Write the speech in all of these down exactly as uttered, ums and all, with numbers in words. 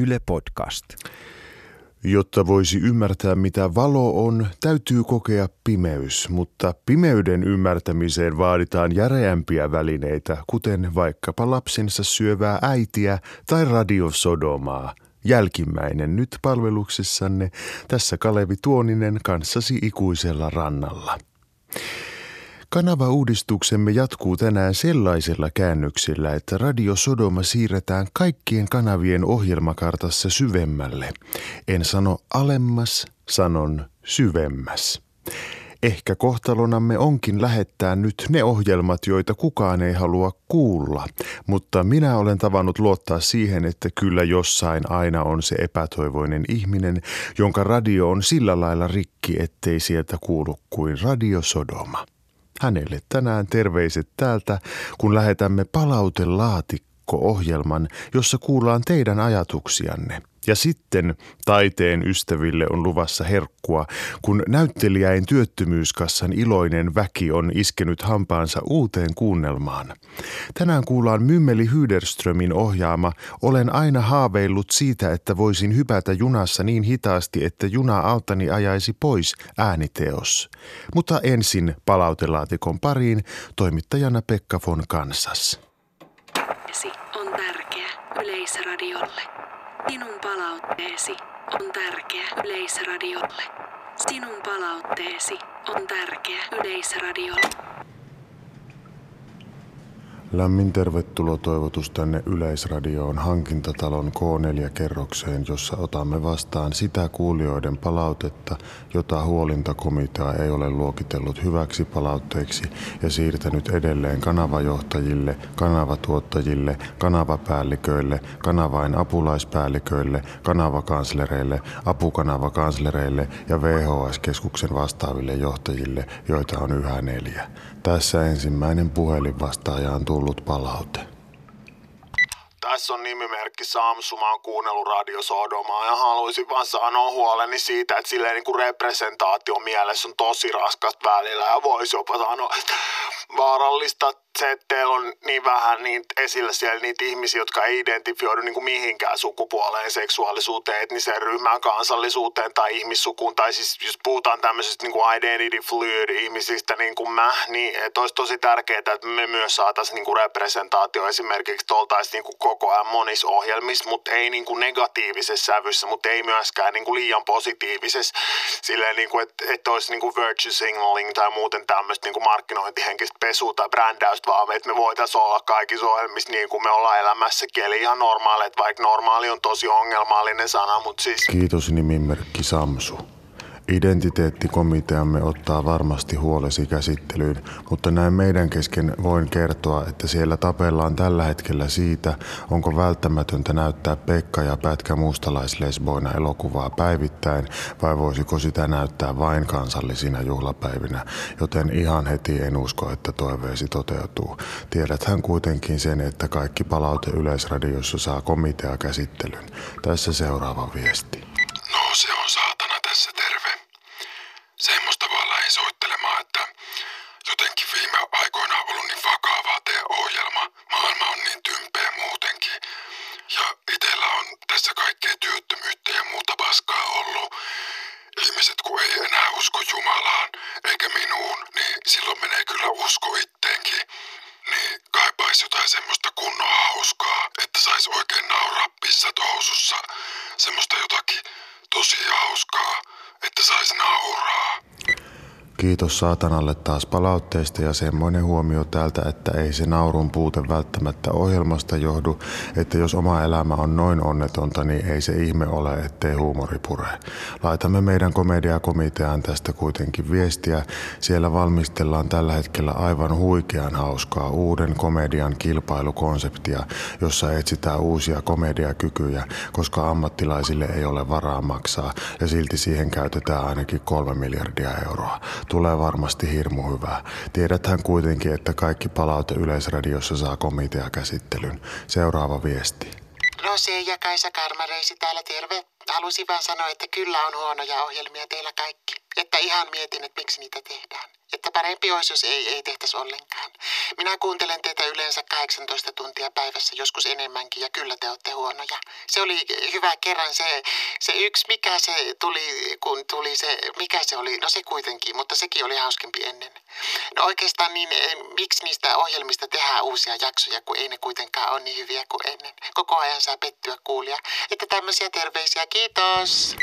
Yle Podcast. Jotta voisi ymmärtää, mitä valo on, täytyy kokea pimeys, mutta pimeyden ymmärtämiseen vaaditaan järeämpiä välineitä, kuten vaikkapa lapsensa syövää äitiä tai Radio Sodomaa. Jälkimmäinen nyt palveluksessanne, tässä Kalevi Tuoninen kanssasi ikuisella rannalla. Kanava-uudistuksemme jatkuu tänään sellaisella käännöksellä, että Radio Sodoma siirretään kaikkien kanavien ohjelmakartassa syvemmälle. En sano alemmas, sanon syvemmäs. Ehkä kohtalonamme onkin lähettää nyt ne ohjelmat, joita kukaan ei halua kuulla, mutta minä olen tavannut luottaa siihen, että kyllä jossain aina on se epätoivoinen ihminen, jonka radio on sillä lailla rikki, ettei sieltä kuulu kuin Radio Sodoma. Hänelle tänään terveiset täältä, kun lähetämme Palautelaatikko-ohjelman, jossa kuullaan teidän ajatuksianne. Ja sitten taiteen ystäville on luvassa herkkua, kun näyttelijäin työttömyyskassan iloinen väki on iskenyt hampaansa uuteen kuunnelmaan. Tänään kuullaan Mymmeli Hyderströmin ohjaama Olen aina haaveillut siitä, että voisin hypätä junassa niin hitaasti, että juna altani ajaisi pois -ääniteos. Mutta ensin palautelaatikon pariin toimittajana Pekka von Kansas. Palautteesi on tärkeä Yleisradiolle. Sinun palautteesi on tärkeä Yleisradiolle. Sinun palautteesi on tärkeä Yleisradiolle. Lämmin tervetuloa toivotus tänne Yleisradioon hankintatalon koo neljä -kerrokseen, jossa otamme vastaan sitä kuulijoiden palautetta, jota huolintakomitea ei ole luokitellut hyväksi palautteiksi ja siirtänyt edelleen kanavajohtajille, kanavatuottajille, kanavapäälliköille, kanavain apulaispäälliköille, kanavakanslereille, apukanavakanslereille ja V H S-keskuksen vastaaville johtajille, joita on yhä neljä. Tässä ensimmäinen puhelinvastaaja on tullut palaute. Tässä on nimimerkki Samsu, mä oon kuunnellut Radio Sodomaa ja haluaisin vaan sanoa huoleni siitä, että silleen niinku representaatio mielessä on tosi raskasta välillä ja voisi jopa sanoa, että vaarallista se, että teillä on niin vähän niitä esillä siellä niitä ihmisiä, jotka ei identifioidu niinku mihinkään sukupuoleen, seksuaalisuuteen, etniseen ryhmään, kansallisuuteen tai ihmissukuun. Tai siis jos puhutaan tämmöisistä niinku identity fluid ihmisistä niin kuin mä, niin olisi tosi tärkeää, että me myös saataisiin niinku representaatio esimerkiksi, että oltaisiin niinku koko ajan monissa ohjelmissa, mutta ei niinku negatiivisessa sävyssä, mutta ei myöskään niinku liian positiivisessa. Silleen niinku, että et olisi niinku virtue signaling tai muuten tämmöistä niinku markkinointihenkistä pesua tai brändäystä, vaan että me voitaisiin olla kaikissa ohjelmissa niin kuin me ollaan elämässäkin, eli ihan normaali, että vaikka normaali on tosi ongelmallinen sana, mutta siis... Kiitos nimimerkki Samsu. Identiteettikomiteamme ottaa varmasti huolesi käsittelyyn, mutta näin meidän kesken voin kertoa, että siellä tapellaan tällä hetkellä siitä, onko välttämätöntä näyttää Pekka ja Pätkä mustalaislesboina elokuvaa päivittäin vai voisiko sitä näyttää vain kansallisina juhlapäivinä, joten ihan heti en usko, että toiveesi toteutuu. Tiedäthän kuitenkin sen, että kaikki palaute Yleisradiossa saa komitea käsittelyn. Tässä seuraava viesti. No se on saatana tässä terve. Semmoista vaan lähdin soittelemaan, että jotenkin viime aikoina on ollut niin vakavaa teidän ohjelma. Maailma on niin tympeä muutenkin. Ja itsellä on tässä kaikkea työttömyyttä ja muuta paskaa ollut. Ihmiset kun ei enää usko Jumalaan eikä minuun, niin silloin menee kyllä usko itteenkin. Niin kaipaisi jotain semmoista kunnon hauskaa, että sais oikein nauraa pissat housussa. Semmoista jotakin tosi hauskaa, että sais nauraa. Kiitos saatanalle taas palautteista ja semmoinen huomio täältä, että ei se naurun puute välttämättä ohjelmasta johdu, että jos oma elämä on noin onnetonta, niin ei se ihme ole, ettei huumori pure. Laitamme meidän komediakomiteaan tästä kuitenkin viestiä. Siellä valmistellaan tällä hetkellä aivan huikean hauskaa uuden komedian kilpailukonseptia, jossa etsitään uusia komediakykyjä, koska ammattilaisille ei ole varaa maksaa ja silti siihen käytetään ainakin kolme miljardia euroa. Tulee varmasti hirmu hyvää. Tiedäthän kuitenkin, että kaikki palaute Yleisradiossa saa komiteakäsittelyn. Seuraava viesti. Rose ja Kaisa Karmareisi täällä terve. Halusin vaan sanoa, että kyllä on huonoja ohjelmia teillä kaikki. Että ihan mietin, että miksi niitä tehdään. Että parempi olisi, jos ei, ei tehtäisi ollenkaan. Minä kuuntelen teitä yleensä kahdeksantoista tuntia päivässä, joskus enemmänkin, ja kyllä te olette huonoja. Se oli hyvä kerran se, se yksi, mikä se tuli, kun tuli se, mikä se oli, no se kuitenkin, mutta sekin oli hauskempi ennen. No oikeastaan niin, miksi niistä ohjelmista tehdään uusia jaksoja, kun ei ne kuitenkaan ole niin hyviä kuin ennen. Koko ajan saa pettyä kuulia. Että tämmöisiä terveisiä, kiitos!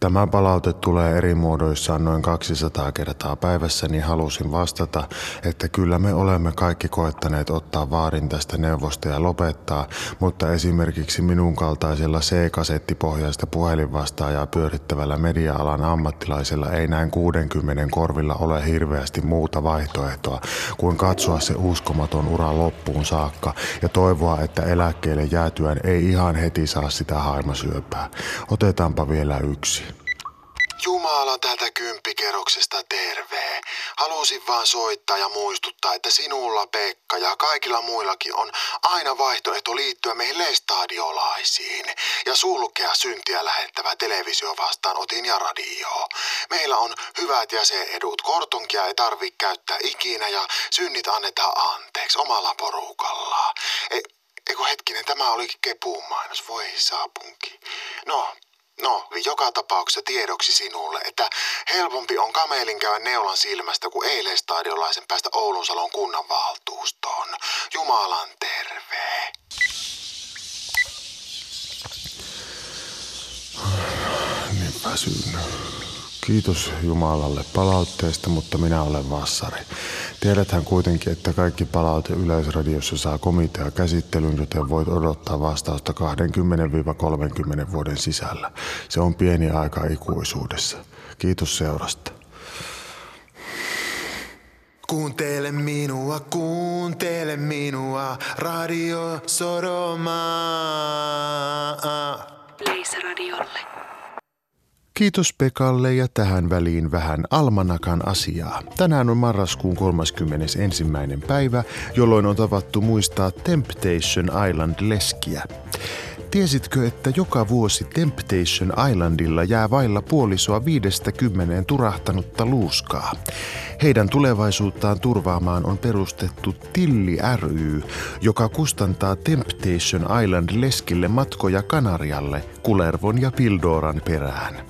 Tämä palaute tulee eri muodoissaan noin kaksisataa kertaa päivässä, niin halusin vastata, että kyllä me olemme kaikki koettaneet ottaa vaarin tästä neuvosta ja lopettaa, mutta esimerkiksi minun kaltaisella C-kasettipohjaista puhelinvastaajaa pyörittävällä media-alan ammattilaisella ei näin kuudenkymmenen korvilla ole hirveästi muuta vaihtoehtoa kuin katsoa se uskomaton ura loppuun saakka ja toivoa, että eläkkeelle jäätyään ei ihan heti saa sitä haimasyöpää. Otetaanpa vielä yksi. Jumala täältä kymppikerroksesta tervee. Halusin vaan soittaa ja muistuttaa, että sinulla Pekka ja kaikilla muillakin on aina vaihtoehto liittyä meihin lestadiolaisiin ja sulkea syntiä lähettävä televisio vastaanotin ja radioon. Meillä on hyvät jäsenedut, kortonkia ei tarvitse käyttää ikinä ja synnit annetaan anteeksi omalla porukalla. E- Eiku hetkinen, tämä olikin kepuun mainos, voi saapunkin. No... No, joka tapauksessa tiedoksi sinulle, että helpompi on kamelin käydä neulan silmästä kuin eilen stadiolaisen päästä Oulunsalon kunnanvaltuustoon. Jumalan terve. Niin väsyn. Kiitos Jumalalle palautteesta, mutta minä olen vassari. Tiedäthän kuitenkin, että kaikki palaute Yleisradiossa saa komitea käsittelyyn, joten voit odottaa vastausta kaksikymmentä kolmekymmentä vuoden sisällä. Se on pieni aika ikuisuudessa. Kiitos seurasta. Kuuntele minua, kuuntele minua, Radio Sodoma. Yleisradiolle. Kiitos Pekalle ja tähän väliin vähän almanakan asiaa. Tänään on marraskuun kolmaskymmenesensimmäinen päivä, jolloin on tavattu muistaa Temptation Island-leskiä. Tiesitkö, että joka vuosi Temptation Islandilla jää vailla puolisoa viidestä kymmeneen turahtanutta luuskaa? Heidän tulevaisuuttaan turvaamaan on perustettu Tilli ry, joka kustantaa Temptation Island-leskille matkoja Kanarialle, Kullervon ja Pildoran perään.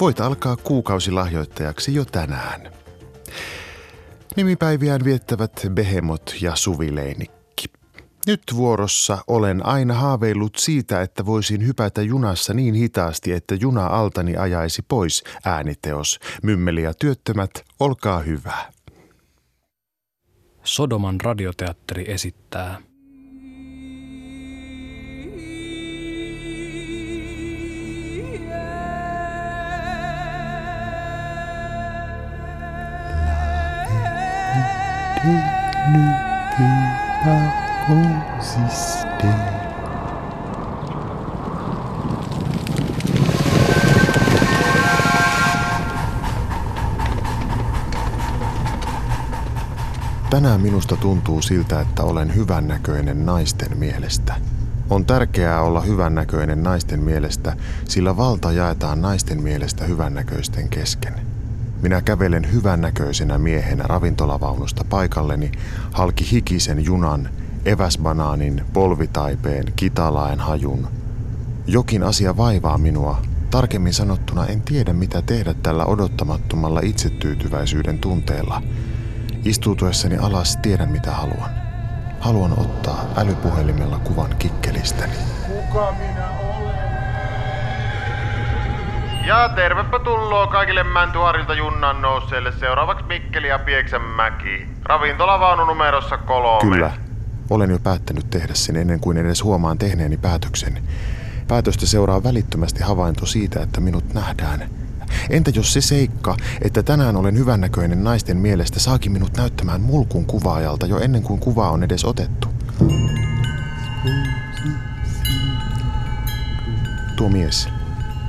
Voit alkaa kuukausilahjoittajaksi jo tänään. Nimipäiviään viettävät Behemot ja Suvileinikki. Nyt vuorossa olen aina haaveillut siitä, että voisin hypätä junassa niin hitaasti, että juna altani ajaisi pois ääniteos. Mymmeli ja työttömät, olkaa hyvä. Sodoman radioteatteri esittää. Consistent. Tänään minusta tuntuu siltä, että olen hyvännäköinen naisten mielestä. On tärkeää olla hyvännäköinen naisten mielestä, sillä valta jaetaan naisten mielestä hyvännäköisten kesken. Minä kävelen hyvännäköisenä miehenä ravintolavaunusta paikalleni, halki hikisen junan, eväsbanaanin, polvitaipeen, kitalaen hajun. Jokin asia vaivaa minua. Tarkemmin sanottuna en tiedä, mitä tehdä tällä odottamattomalla itsetyytyväisyyden tunteella. Istuutuessani alas tiedän, mitä haluan. Haluan ottaa älypuhelimella kuvan kikkelistäni. Kuka minä olen? Ja tervepä tulloo kaikille Mäntyhaarilta junnan nousseille. Seuraavaksi Mikkeli ja Pieksämäki. Ravintolavaunu numerossa kolme. Kyllä. Olen jo päättänyt tehdä sen ennen kuin edes huomaan tehneeni päätöksen. Päätöstä seuraa välittömästi havainto siitä, että minut nähdään. Entä jos se seikka, että tänään olen hyvännäköinen naisten mielestä, saakin minut näyttämään mulkun kuvaajalta jo ennen kuin kuva on edes otettu? Tuo mies.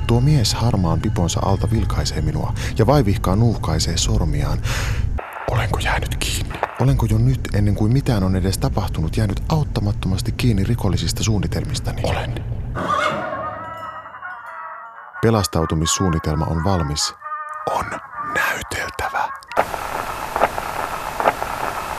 Tuo mies harmaan piponsa alta vilkaisee minua ja vaivihkaa nuuhkaisee sormiaan. Olenko jäänyt kiinni? Olenko jo nyt, ennen kuin mitään on edes tapahtunut, jäänyt auttamattomasti kiinni rikollisista suunnitelmistani? Olen. Pelastautumissuunnitelma on valmis. On näyteltävä.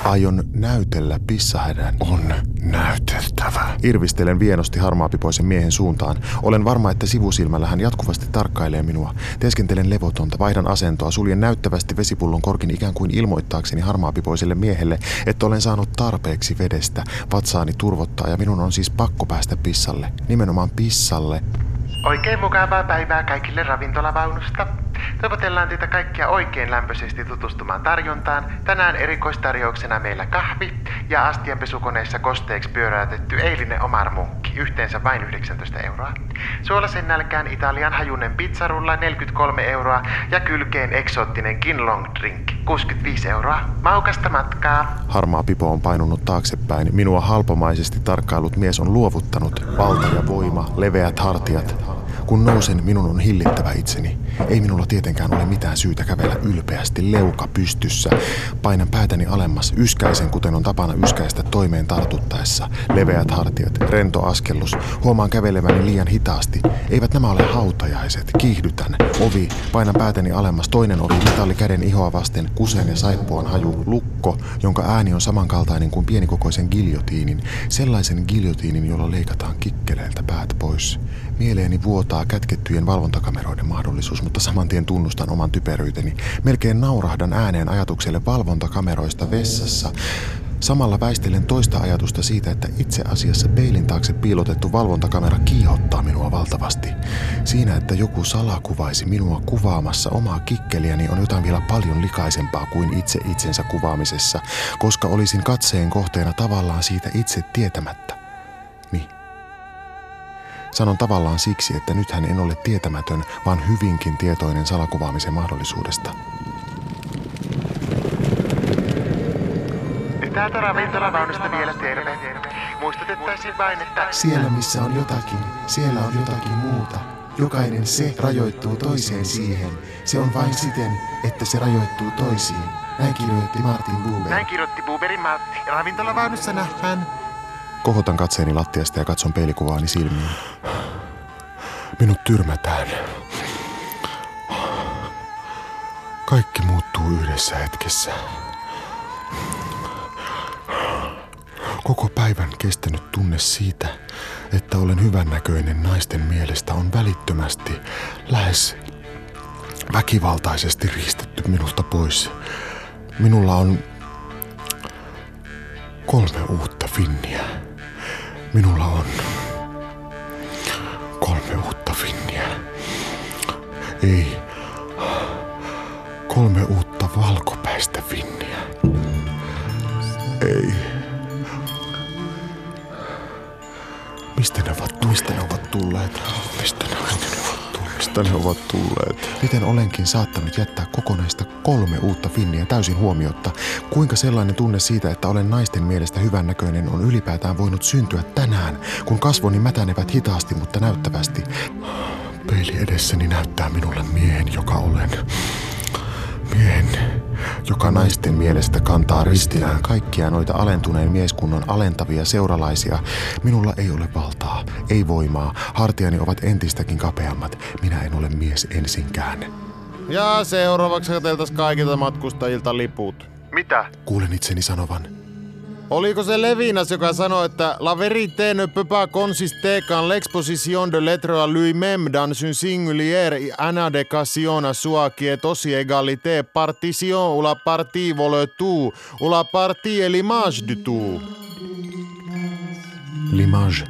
Aion näytellä pissahädän. On näyteltävä. Irvistelen vienosti harmaapipoisen miehen suuntaan. Olen varma, että sivusilmällä hän jatkuvasti tarkkailee minua. Teeskentelen levotonta, vaihdan asentoa, suljen näyttävästi vesipullon korkin ikään kuin ilmoittaakseni harmaapipoiselle miehelle, että olen saanut tarpeeksi vedestä. Vatsaani turvottaa ja minun on siis pakko päästä pissalle. Nimenomaan pissalle. Oikein mukavaa päivää kaikille ravintolavaunusta. Toivotellaan teitä kaikkia oikein lämpöisesti tutustumaan tarjontaan. Tänään erikoistarjouksena meillä kahvi ja astianpesukoneessa kosteeksi pyöräytetty eilinen omarmunkki, yhteensä vain yhdeksäntoista euroa. Suolasen nälkään Italian hajunen pizzarulla neljäkymmentäkolme euroa ja kylkeen eksoottinenkin long drink kuusikymmentäviisi euroa. Maukasta matkaa. Harmaa pipo on painunut taaksepäin. Minua halpomaisesti tarkkailut mies on luovuttanut. Valta ja voima, leveät hartiat. Kun nousen, minun on hillittävä itseni. Ei minulla tietenkään ole mitään syytä kävellä ylpeästi leuka pystyssä. Painan päätäni alemmas, yskäisen kuten on tapana yskäistä toimeen tartuttaessa. Leveät hartiat, rento askellus. Huomaan käveleväni liian hitaasti. Eivät nämä ole hautajaiset. Kiihdytän. Ovi. Painan päätäni alemmas. Toinen ovi, metallikäden ihoa vasten. Kuseen ja saippuan haju. Lukko, jonka ääni on samankaltainen kuin pienikokoisen giljotiinin. Sellaisen giljotiinin, jolla leikataan kikkeleeltä päät pois. Mieleeni vuotaa kätkettyjen valvontakameroiden mahdollisuus, mutta samantien tunnustan oman typeryyteni. Melkein naurahdan ääneen ajatukselle valvontakameroista vessassa. Samalla väistelen toista ajatusta siitä, että itse asiassa peilin taakse piilotettu valvontakamera kiihottaa minua valtavasti. Siinä, että joku salakuvaisi minua kuvaamassa omaa kikkeliäni, on jotain vielä paljon likaisempaa kuin itse itsensä kuvaamisessa, koska olisin katseen kohteena tavallaan siitä itse tietämättä. Niin. Sanon tavallaan siksi, että nythän en ole tietämätön, vaan hyvinkin tietoinen salakuvaamisen mahdollisuudesta. Täältä ravintolavaunusta vielä terve. Muistutettaisiin vain, että... Siellä missä on jotakin, siellä on jotakin muuta. Jokainen se rajoittuu toiseen siihen. Se on vain siten, että se rajoittuu toisiin. Näin kirjoitti Martin Buber. Näin kirjoitti Buberin Maltti. Ravintolavaunussa nähdään... Kohotan katseeni lattiasta ja katson peilikuvaani silmiin. Minut tyrmätään. Kaikki muuttuu yhdessä hetkessä. Koko päivän kestänyt tunne siitä, että olen hyvännäköinen naisten mielestä, on välittömästi, lähes väkivaltaisesti riistetty minulta pois. Minulla on kolme uutta finniä. Minulla on kolme uutta finniä. Ei, kolme uutta valkopäistä finniä. Ei. Mistä ne ovat tulleet? Mistä ne ovat tulleet? Mistä ne ovat tulleet? Mistä ne ovat tulleet? Miten olenkin saattanut jättää kokonaista kolme uutta finniä täysin huomiotta? Kuinka sellainen tunne siitä, että olen naisten mielestä hyvännäköinen, on ylipäätään voinut syntyä tänään, kun kasvoni mätänevät hitaasti, mutta näyttävästi? Peili edessäni näyttää minulle miehen, joka olen. Miehen, joka naisten mielestä kantaa ristinään kaikkia noita alentuneen mieskunnan alentavia seuralaisia. Minulla ei ole valtaa, ei voimaa. Hartiani ovat entistäkin kapeammat. Minä en ole mies ensinkään. Ja seuraavaksi katseltais kaikilta matkustajilta liput. Mitä? Kuulen itseni sanovan. Oliko se Levinas, joka sanoi, että la vérité ne peut pas consister qu'en l'exposition de l'être à lui-même dans une singulière anadécation à soi qui est aussi égalité partition ou la partie vole tout ou la partie est l'image du tout? L'image.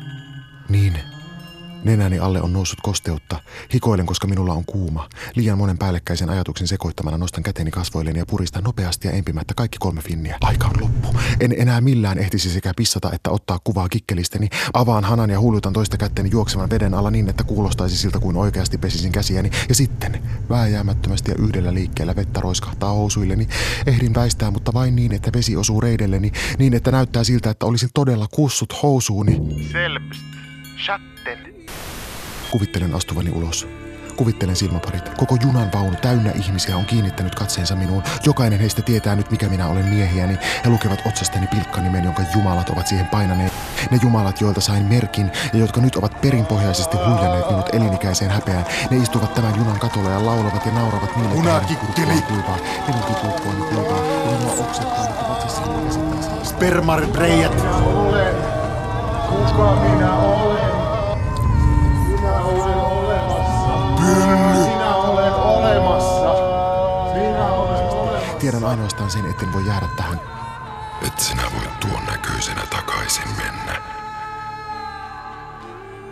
Niin. Nenäni alle on noussut kosteutta. Hikoilen, koska minulla on kuuma. Liian monen päällekkäisen ajatuksen sekoittamana nostan käteni kasvoilleni ja puristan nopeasti ja empimättä kaikki kolme finniä. Aika on loppu. En enää millään ehtisi sekä pissata että ottaa kuvaa kikkelistäni. Avaan hanan ja huljutan toista kätteni juoksevan veden alla niin, että kuulostaisi siltä kuin oikeasti pesisin käsiäni. Ja sitten, vääjäämättömästi ja yhdellä liikkeellä vettä roiskahtaa housuilleni. Ehdin väistää, mutta vain niin, että vesi osuu reidelleni. Niin, että näyttää siltä, että olisin todella kussut housuuni. Selbst. Schatten. Kuvittelen astuvani ulos. Kuvittelen silmäparit. Koko junan vaunu täynnä ihmisiä on kiinnittänyt katseensa minuun. Jokainen heistä tietää nyt, mikä minä olen miehiäni. He lukevat otsastani pilkkanimen, jonka jumalat ovat siihen painaneet. Ne jumalat, joilta sain merkin ja jotka nyt ovat perinpohjaisesti huijanneet minut elinikäiseen häpeään. Ne istuvat tämän junan katolla ja laulavat ja nauravat niille. Munakikkeli! Kuivaa. Minun kukukkooni kuivaa. Ja minua oksettaa, että vatsessani käsittää saa. Spermareijät! Minä olen. Kuka minä olen? Minä olen olemassa. Pylly! Minä olen olemassa. Minä olen olemassa. Tiedän ainoastaan sen, etten voi jäädä tähän. Et sinä voi tuon näköisenä takaisin mennä.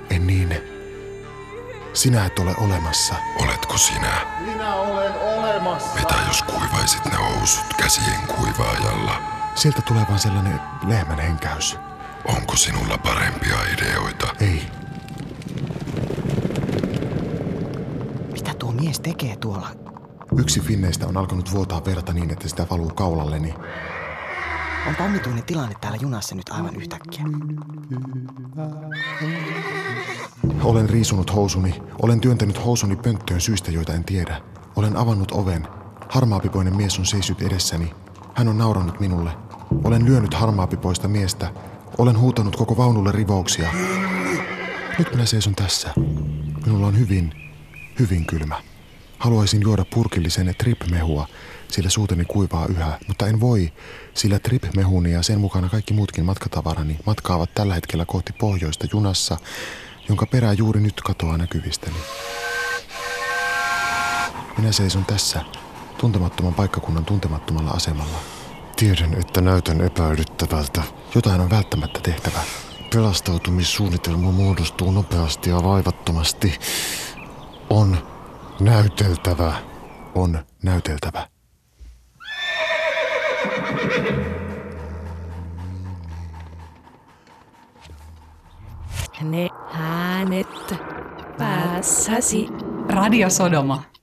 En niin. Sinä et ole olemassa. Oletko sinä? Minä olen olemassa. Mitä jos kuivaisit ne housut käsien kuivaajalla? Sieltä tulee vaan sellainen lehmän henkäys. Onko sinulla parempia ideoita? Ei. Mitä tuo mies tekee tuolla? Yksi finneistä on alkanut vuotaa verta niin, että sitä valuu kaulalleni. On pommituinen tilanne täällä junassa nyt aivan yhtäkkiä. Olen riisunut housuni. Olen työntänyt housuni pönttöön syystä, joita en tiedä. Olen avannut oven. Harmaapipoinen mies on seissyt edessäni. Hän on nauranut minulle. Olen lyönyt harmaapipoista miestä. Olen huutanut koko vaunulle rivouksia. Nyt minä seison tässä. Minulla on hyvin, hyvin kylmä. Haluaisin juoda purkillisen trip-mehua, sillä suuteni kuivaa yhä, mutta en voi, sillä trip-mehuni ja sen mukana kaikki muutkin matkatavarani matkaavat tällä hetkellä kohti pohjoista junassa, jonka perä juuri nyt katoaa näkyvistäni. Minä seison tässä, tuntemattoman paikkakunnan tuntemattomalla asemalla. Tiedän, että näytän epäilyttävältä. Jotain on välttämättä tehtävä. Pelastautumissuunnitelma muodostuu nopeasti ja vaivattomasti. On näyteltävä. On näyteltävä. Ne äänet päässäsi. Radio Sodoma.